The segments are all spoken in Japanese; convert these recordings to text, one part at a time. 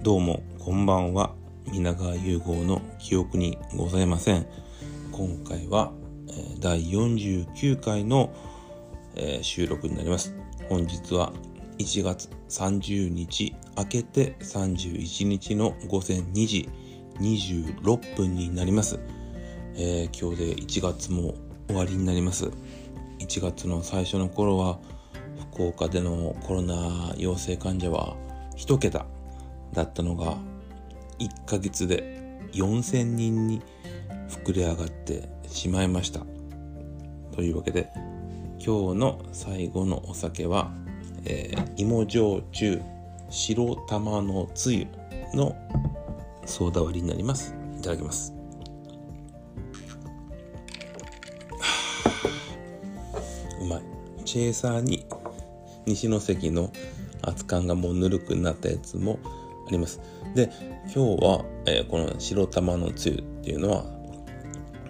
どうもこんばんは。皆川融合の記憶にございません。今回は第49回の収録になります。本日は1月30日明けて31日の午前2時26分になります。今日で1月も終わりになります。1月の最初の頃は福岡でのコロナ陽性患者は1桁だったのが1ヶ月で4000人に膨れ上がってしまいました。というわけで今日の最後のお酒は、芋焼酎白玉のつゆのソーダ割りになります。いただきます。うまい。チェーサーに西の関の熱燗がもうぬるくなったやつもあります。で、今日は、この白玉のつゆっていうのは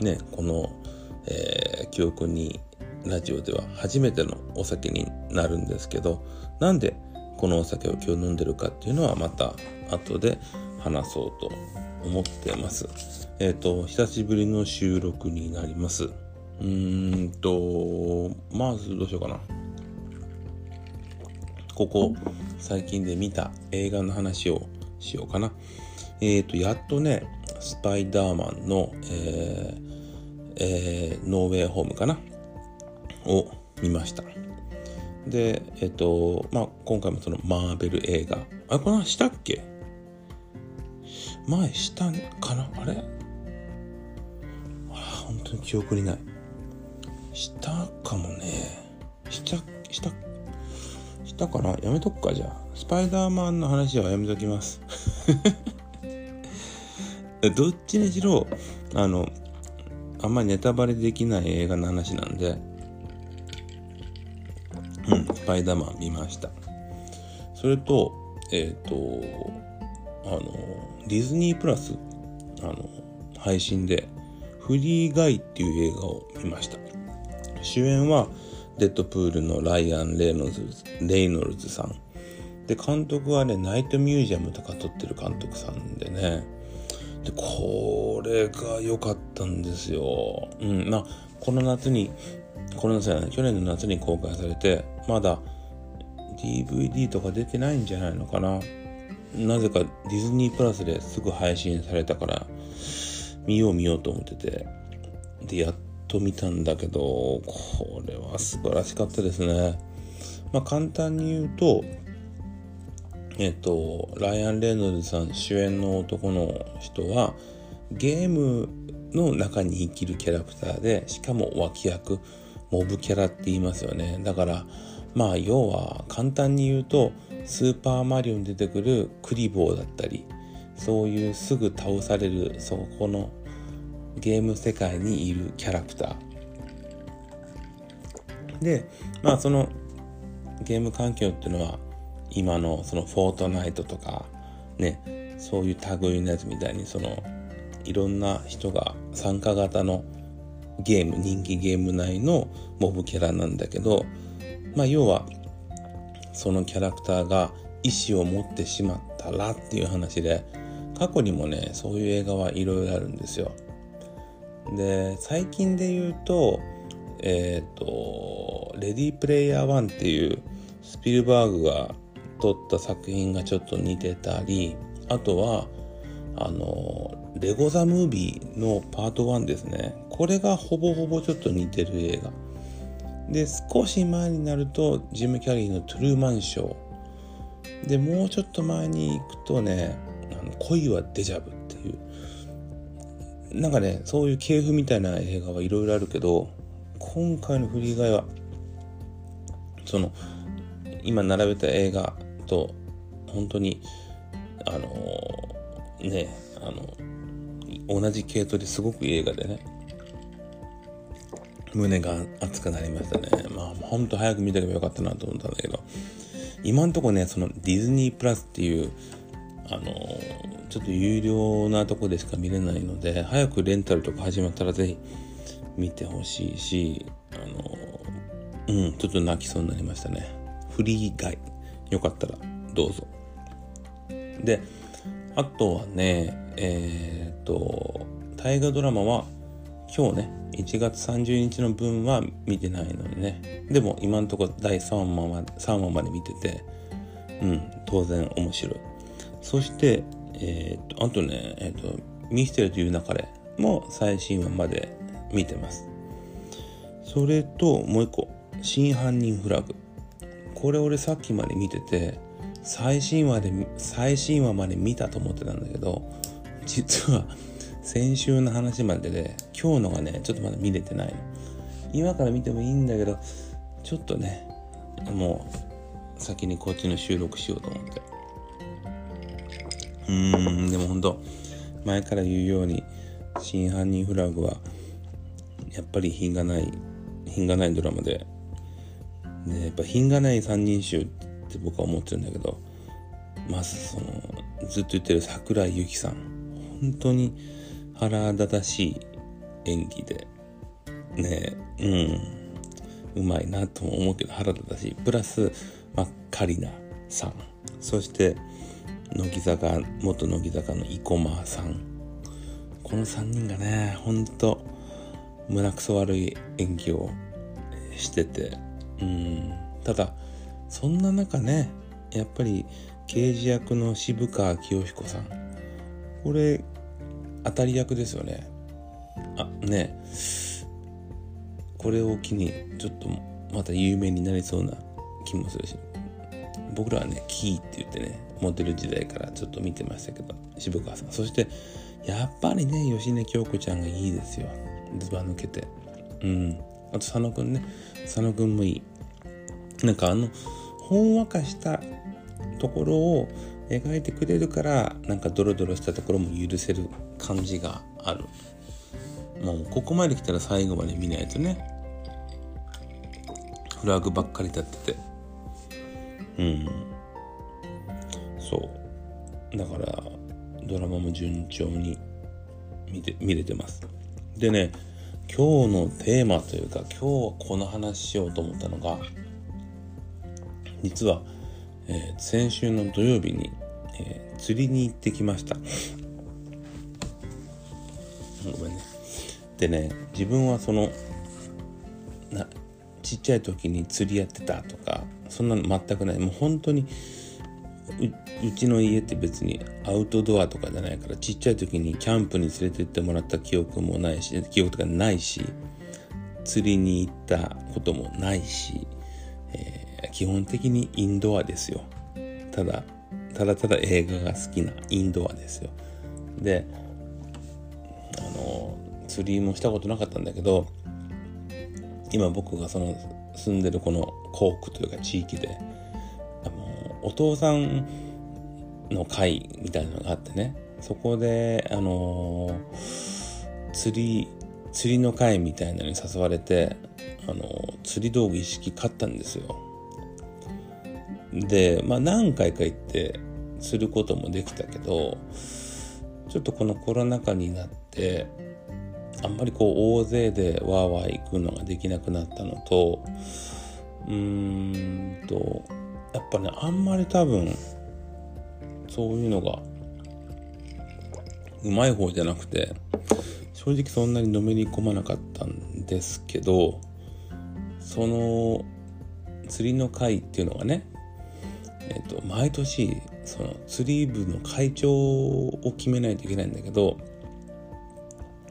ね、この、記憶にラジオでは初めてのお酒になるんですけど、なんでこのお酒を今日飲んでるかっていうのはまた後で話そうと思ってます。久しぶりの収録になります。まずどうしようかな。ここ最近で見た映画の話をしようかな。やっとね、スパイダーマンの、ノーウェイホームかなを見ました。で、今回もそのマーベル映画。あ、この話したっけ？前したかな？あれ？本当に記憶にない。したかもね。したからやめとくか。じゃあスパイダーマンの話はやめときますどっちにしろあんまりネタバレできない映画の話なんで、スパイダーマン見ました。それとディズニープラス配信でフリーガイっていう映画を見ました。主演はデッドプールのライアン・レイノルズさんで、監督はねナイトミュージアムとか撮ってる監督さんでね、でこれが良かったんですよ。去年の夏に公開されて、まだ DVD とか出てないんじゃないのかな。なぜかディズニープラスですぐ配信されたから見ようと思ってて、でやっと見たんだけど、これは素晴らしかったですね。簡単に言うと、ライアン・レイノルズさん主演の男の人はゲームの中に生きるキャラクターで、しかも脇役、モブキャラって言いますよね。だから要は簡単に言うとスーパーマリオに出てくるクリボーだったり、そういうすぐ倒されるそこのゲーム世界にいるキャラクターで、そのゲーム環境っていうのは今のそのフォートナイトとかね、そういう類のやつみたいに、そのいろんな人が参加型のゲーム、人気ゲーム内のモブキャラなんだけど、要はそのキャラクターが意思を持ってしまったらっていう話で、過去にもねそういう映画はいろいろあるんですよ。で最近で言うと、レディープレイヤー1っていうスピルバーグが撮った作品がちょっと似てたり、あとはレゴザムービーのパート1ですね。これがほぼほぼちょっと似てる映画で、少し前になるとジム・キャリーのトゥルーマンショーで、もうちょっと前に行くとね、恋はデジャブっていう、そういう系譜みたいな映画はいろいろあるけど、今回のフリーガイはその今並べた映画と本当に同じ系統ですごくいい映画でね、胸が熱くなりましたね。本当早く見てればよかったなと思ったんだけど、今んとこねそのディズニープラスっていうちょっと有料なとこでしか見れないので、早くレンタルとか始まったらぜひ見てほしいし、ちょっと泣きそうになりましたね。フリーガイよかったらどうぞ。であとはね、大河ドラマは今日ね1月30日の分は見てないのにね、でも今のところ第3話まで見てて、当然面白い。そしてあとね、ミステリーという勿れも最新話まで見てます。それともう一個、真犯人フラグ、これ俺さっきまで見てて最新話まで見たと思ってたんだけど、実は先週の話までで今日のがねちょっとまだ見れてないの。今から見てもいいんだけどちょっとねもう先にこっちの収録しようと思って、でもほんと前から言うように真犯人フラグはやっぱり品がないドラマで、ね、やっぱ品がない三人衆って僕は思ってるんだけど、まずそのずっと言ってる桜井ユキさん、本当に腹立たしい演技でね、うまいなとも思うけど腹立たしい、プラスカリナさん、そして元乃木坂の生駒さん、この3人がねほんと胸くそ悪い演技をしてて、ただそんな中ねやっぱり刑事役の渋川清彦さん、これ当たり役ですよね。これを機にちょっとまた有名になりそうな気もするし、僕らはねキーって言ってねモデル時代からちょっと見てましたけど渋川さん、そしてやっぱりね芳根京子ちゃんがいいですよ、ずば抜けて。あと佐野くんもいい。なんかほんわかしたところを描いてくれるから、なんかドロドロしたところも許せる感じがある。もうここまで来たら最後まで見ないとね、フラグばっかり立ってて、そうだからドラマも順調に見れてます。でね、今日のテーマというか今日はこの話しようと思ったのが、実は、先週の土曜日に、釣りに行ってきましたごめんね。でね、自分はちっちゃい時に釣りやってたとかそんなの全くない。もう本当にうちの家って別にアウトドアとかじゃないから、ちっちゃい時にキャンプに連れて行ってもらった記憶とかないし、釣りに行ったこともないし、基本的にインドアですよ。ただ映画が好きなインドアですよ。で、釣りもしたことなかったんだけど、今僕が住んでるこの校区というか地域でお父さんの会みたいなのがあってね、そこで釣りの会みたいなのに誘われて釣り道具一式買ったんですよ。で、何回か行って釣ることもできたけど、ちょっとこのコロナ禍になってあんまり大勢でワーワー行くのができなくなったのと、やっぱねあんまり多分そういうのがうまい方じゃなくて、正直そんなにのめり込まなかったんですけど、その釣りの会っていうのがね、毎年その釣り部の会長を決めないといけないんだけど、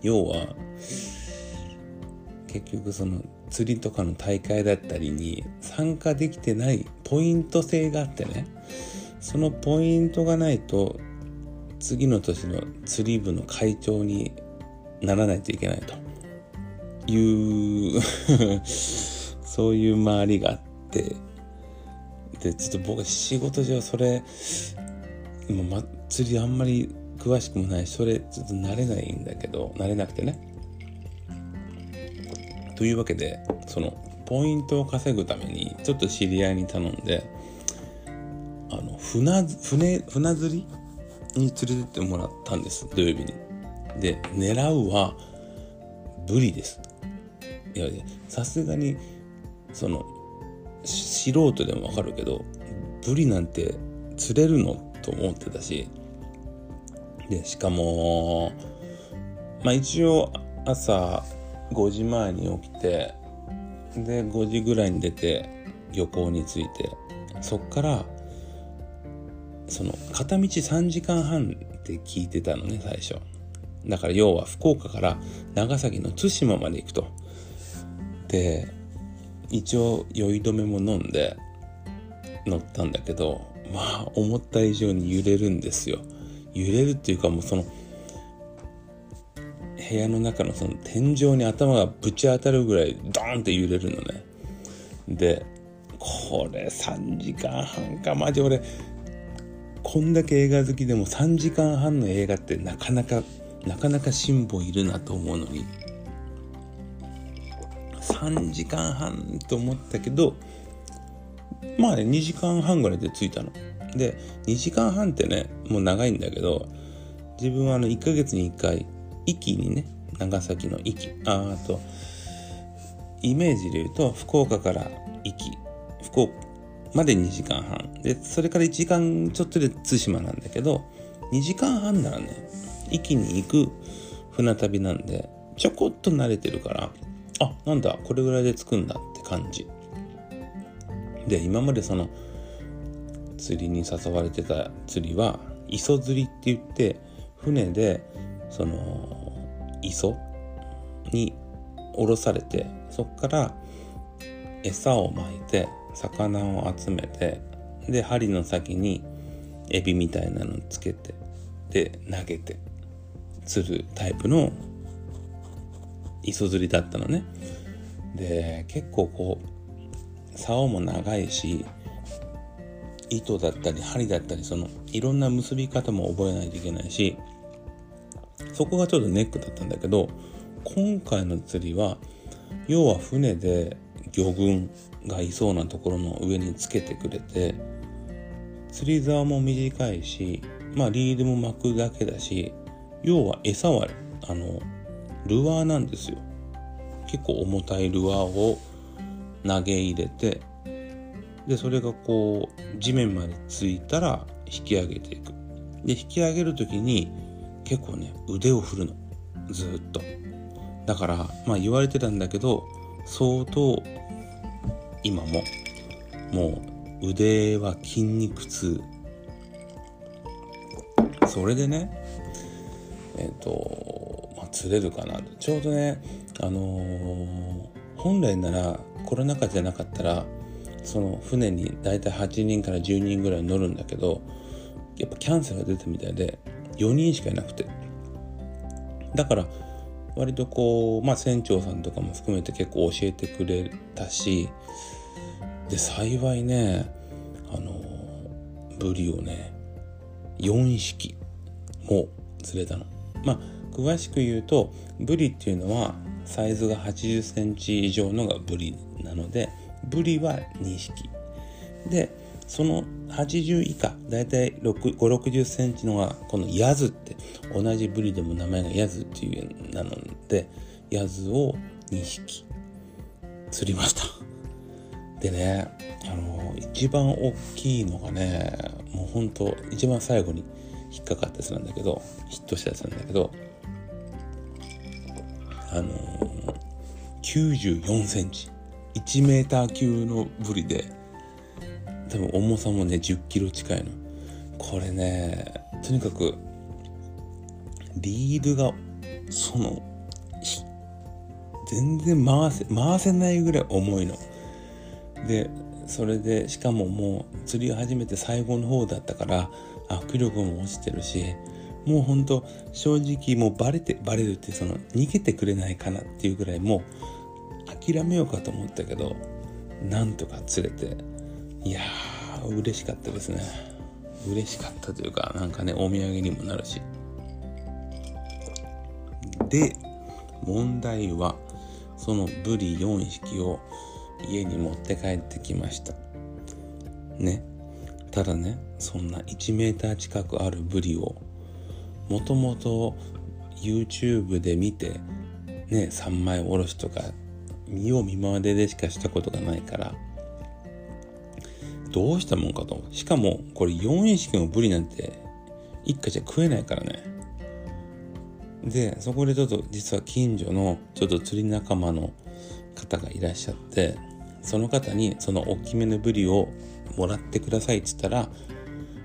要は結局釣りとかの大会だったりに参加できてないポイント制があってね、そのポイントがないと次の年の釣り部の会長にならないといけないというそういう周りがあって、でちょっと僕は仕事上それ今釣りあんまり詳しくもないし、それちょっと慣れなくてね、というわけでポイントを稼ぐためにちょっと知り合いに頼んで船釣りに連れてってもらったんです、土曜日に。で、狙うはブリです。いやいや、さすがに素人でもわかるけどブリなんて釣れるのと思ってたし、で、しかも、一応朝5時前に起きて、で5時ぐらいに出て漁港に着いて、そっからその片道3時間半って聞いてたのね、最初。だから要は福岡から長崎の対馬まで行くと。で一応酔い止めも飲んで乗ったんだけど、思った以上に揺れるんですよ。揺れるっていうか、もうその部屋の中のその天井に頭がぶち当たるぐらいドーンって揺れるのね。でこれ3時間半か、マジ俺こんだけ映画好きでも3時間半の映画ってなかなか辛抱いるなと思うのに、3時間半と思ったけど、2時間半ぐらいで着いたので、2時間半ってね、もう長いんだけど、自分は1ヶ月に1回壱岐にね、長崎の壱岐、あとイメージで言うと福岡から壱岐、福岡まで2時間半で、それから1時間ちょっとで対馬なんだけど、2時間半ならね、壱岐に行く船旅なんでちょこっと慣れてるから、なんだこれぐらいで着くんだって感じで、今までその釣りに誘われてた釣りは磯釣りって言って、船でその磯に下ろされて、そっから餌を巻いて魚を集めて、で針の先にエビみたいなのつけて、で投げて釣るタイプの磯釣りだったのね。で結構こう竿も長いし、糸だったり針だったり、そのいろんな結び方も覚えないといけないし、そこがちょっとネックだったんだけど、今回の釣りは要は船で魚群がいそうなところの上につけてくれて、釣り竿も短いし、リールも巻くだけだし、要は餌はルアーなんですよ。結構重たいルアーを投げ入れて、でそれがこう地面までついたら引き上げていく。で引き上げるときに結構ね、腕を振るの、ずっと。だから言われてたんだけど、相当今もう腕は筋肉痛。それでね、釣れるかなと。ちょうどね、本来ならコロナ禍じゃなかったら、その船にだいたい8人から10人ぐらい乗るんだけど、やっぱキャンセルが出たみたいで4人しかいなくて、だから割とこう船長さんとかも含めて結構教えてくれたし、で幸いね、ブリをね4匹も釣れたの。詳しく言うと、ブリっていうのはサイズが80センチ以上のがブリなので、ブリは2匹で、その80以下、だいたい5、60センチのが、このヤズって、同じブリでも名前がヤズっていうなので、ヤズを2匹釣りました。でね、一番大きいのがね、もうほんと一番最後に引っかかったやつなんだけど、ヒットしたやつなんだけど、94センチ、1メーター級のブリで、多分重さもね10キロ近いの。これね、とにかくリールがその全然回せないぐらい重いので、それでしかももう釣りを始めて最後の方だったから、握力も落ちてるし、もうほんと正直もうバレるって、その逃げてくれないかなっていうぐらい、もう諦めようかと思ったけど、なんとか釣れて、いやー嬉しかったですね。嬉しかったというか、なんかね、お土産にもなるし。で問題は、そのブリ4匹を家に持って帰ってきましたね。ただね、そんな1メーター近くあるブリを、もともと YouTube で見てね、三枚おろしとか見よう見まわででしかしたことがないから、どうしたもんかと。しかもこれ4匹のブリなんて一家じゃ食えないからね。でそこでちょっと実は近所のちょっと釣り仲間の方がいらっしゃって、その方にその大きめのブリをもらってくださいって言ったら、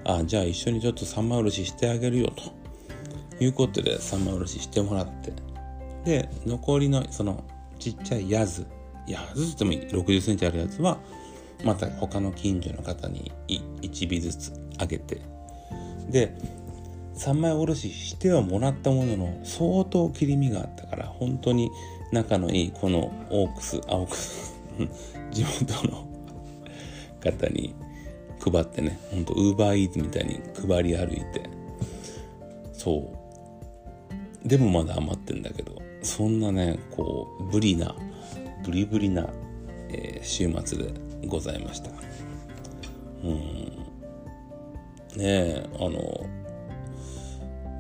あ、じゃあ一緒にちょっと三枚おろししてあげるよということで三枚おろししてもらって、で残りのそのちっちゃいヤズって言っても60センチあるやつはまた他の近所の方に1尾ずつあげて、で3枚おろししてはもらったものの相当切り身があったから、本当に仲のいいこの青くす地元の方に配ってね、ほんと Uber Eats みたいに配り歩いて、そうでもまだ余ってんだけど、そんなねこうブリブリな、週末でございました。ねえ、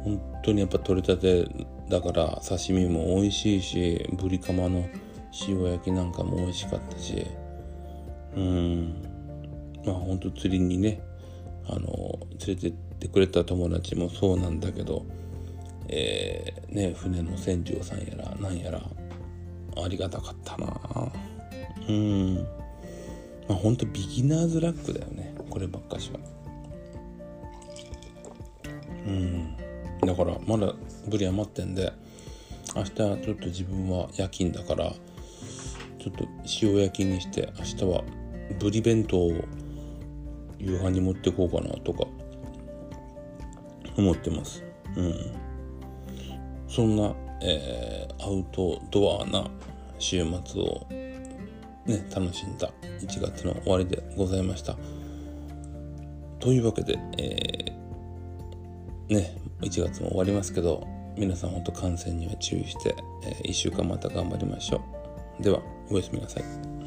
本当にやっぱ取れたてだから刺身も美味しいし、ブリカマの塩焼きなんかも美味しかったし、まあ本当釣りにね連れてってくれた友達もそうなんだけど、ね、船の船長さんやらなんやらありがたかったな。まあ本当ビギナーズラックだよね、こればっかしは。だからまだブリ余ってんで、明日ちょっと自分は夜勤だからちょっと塩焼きにして、明日はブリ弁当を夕飯に持ってこうかなとか思ってます。そんな、アウトドアな週末をね楽しんだ1月の終わりでございました。というわけで、ね、1月も終わりますけど、皆さん本当感染には注意して、1週間また頑張りましょう。ではおやすみなさい。